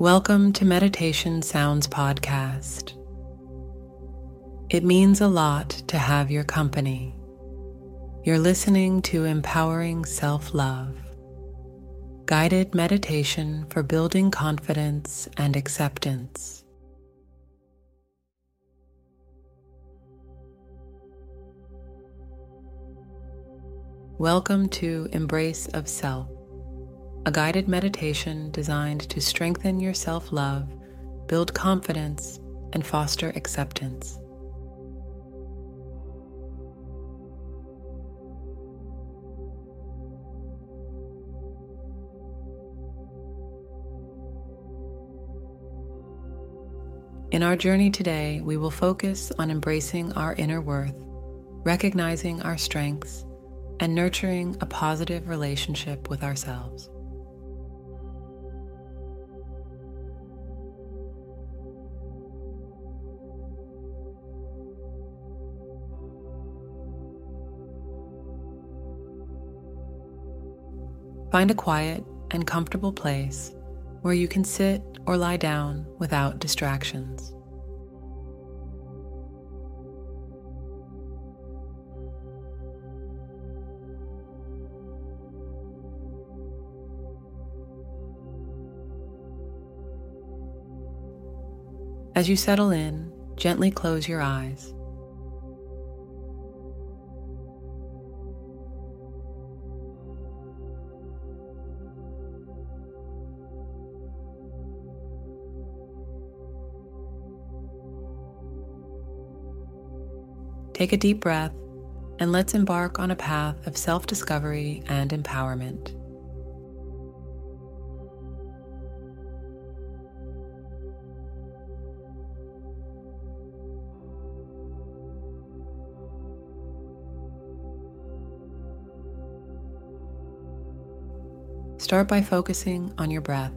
Welcome to Meditation Sounds Podcast. It means a lot to have your company. You're listening to Empowering Self-Love, guided meditation for building confidence and acceptance. Welcome to Embrace of Self, a guided meditation designed to strengthen your self-love, build confidence, and foster acceptance. In our journey today, we will focus on embracing our inner worth, recognizing our strengths, and nurturing a positive relationship with ourselves. Find a quiet and comfortable place where you can sit or lie down without distractions. As you settle in, gently close your eyes. Take a deep breath, and let's embark on a path of self-discovery and empowerment. Start by focusing on your breath.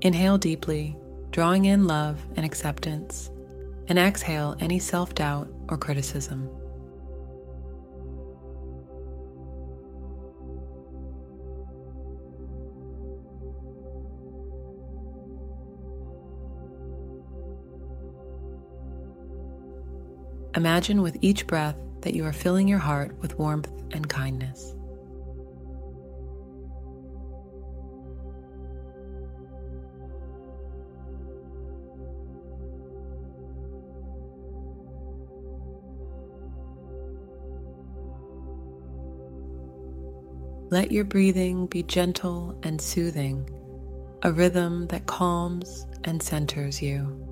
Inhale deeply, drawing in love and acceptance, and exhale any self-doubt or criticism. Imagine with each breath that you are filling your heart with warmth and kindness. Let your breathing be gentle and soothing, a rhythm that calms and centers you.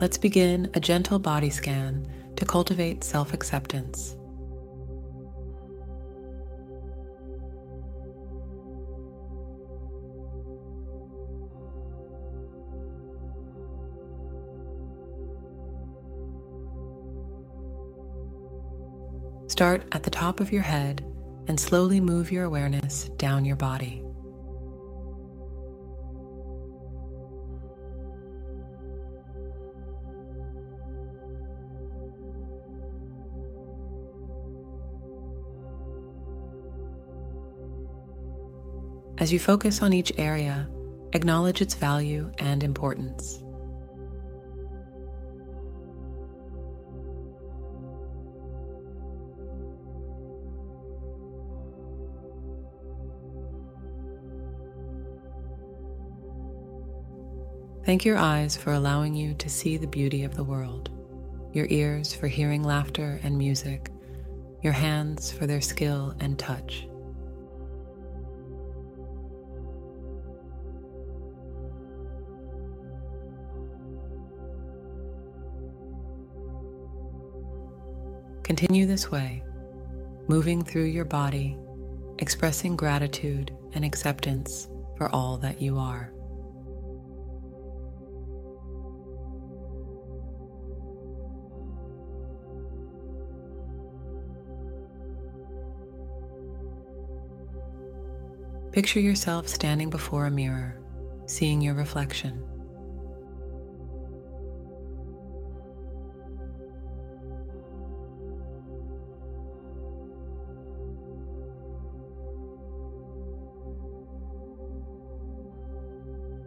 Let's begin a gentle body scan to cultivate self-acceptance. Start at the top of your head and slowly move your awareness down your body. As you focus on each area, acknowledge its value and importance. Thank your eyes for allowing you to see the beauty of the world, your ears for hearing laughter and music, your hands for their skill and touch. Continue this way, moving through your body, expressing gratitude and acceptance for all that you are. Picture yourself standing before a mirror, seeing your reflection.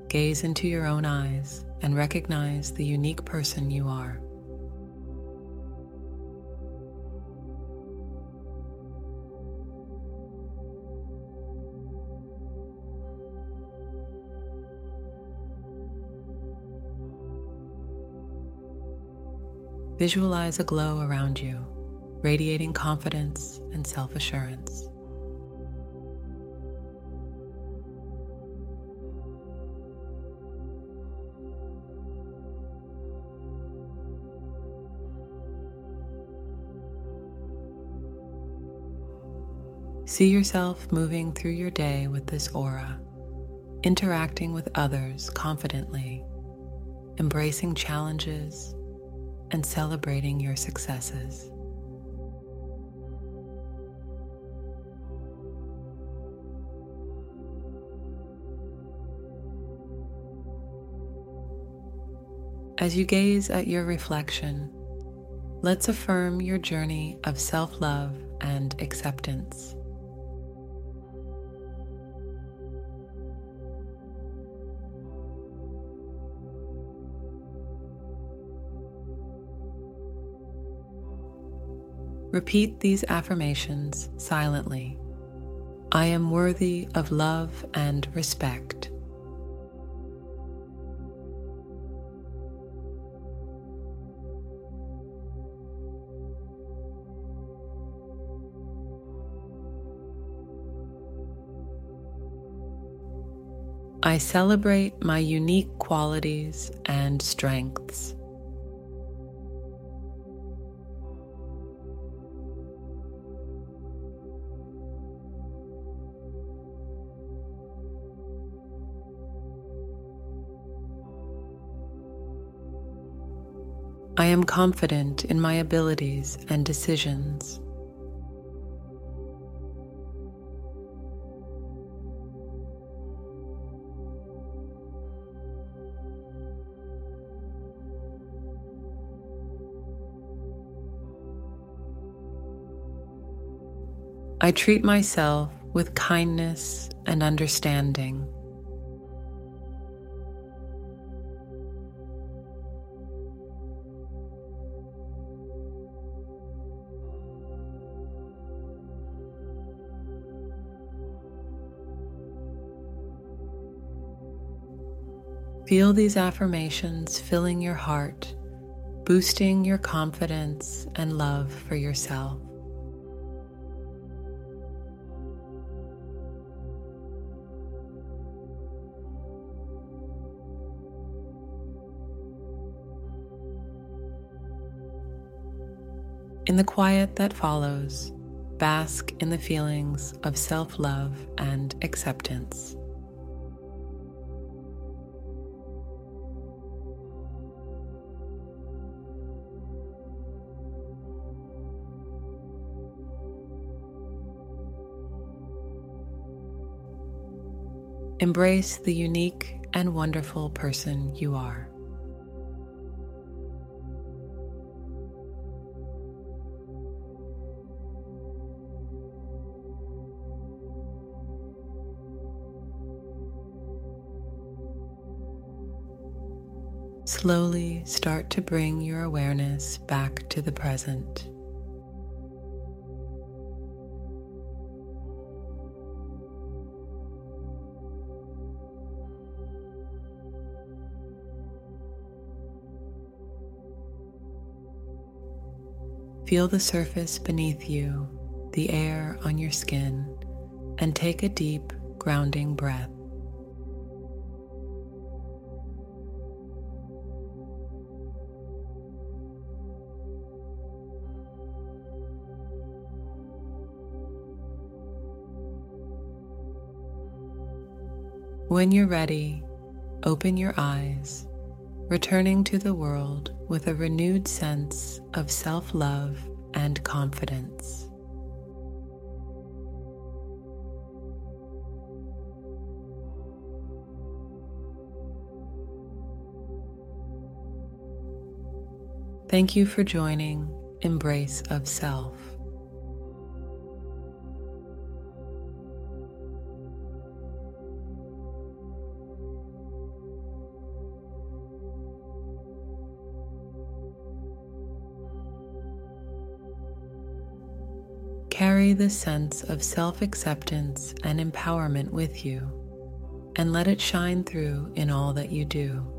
Gaze into your own eyes and recognize the unique person you are. Visualize a glow around you, radiating confidence and self-assurance. See yourself moving through your day with this aura, interacting with others confidently, embracing challenges, and celebrating your successes. As you gaze at your reflection, let's affirm your journey of self-love and acceptance. Repeat these affirmations silently. I am worthy of love and respect. I celebrate my unique qualities and strengths. I am confident in my abilities and decisions. I treat myself with kindness and understanding. Feel these affirmations filling your heart, boosting your confidence and love for yourself. In the quiet that follows, bask in the feelings of self-love and acceptance. Embrace the unique and wonderful person you are. Slowly start to bring your awareness back to the present. Feel the surface beneath you, the air on your skin, and take a deep, grounding breath. When you're ready, open your eyes, returning to the world with a renewed sense of self-love and confidence. Thank you for joining Embrace of Self. Carry the sense of self-acceptance and empowerment with you, and let it shine through in all that you do.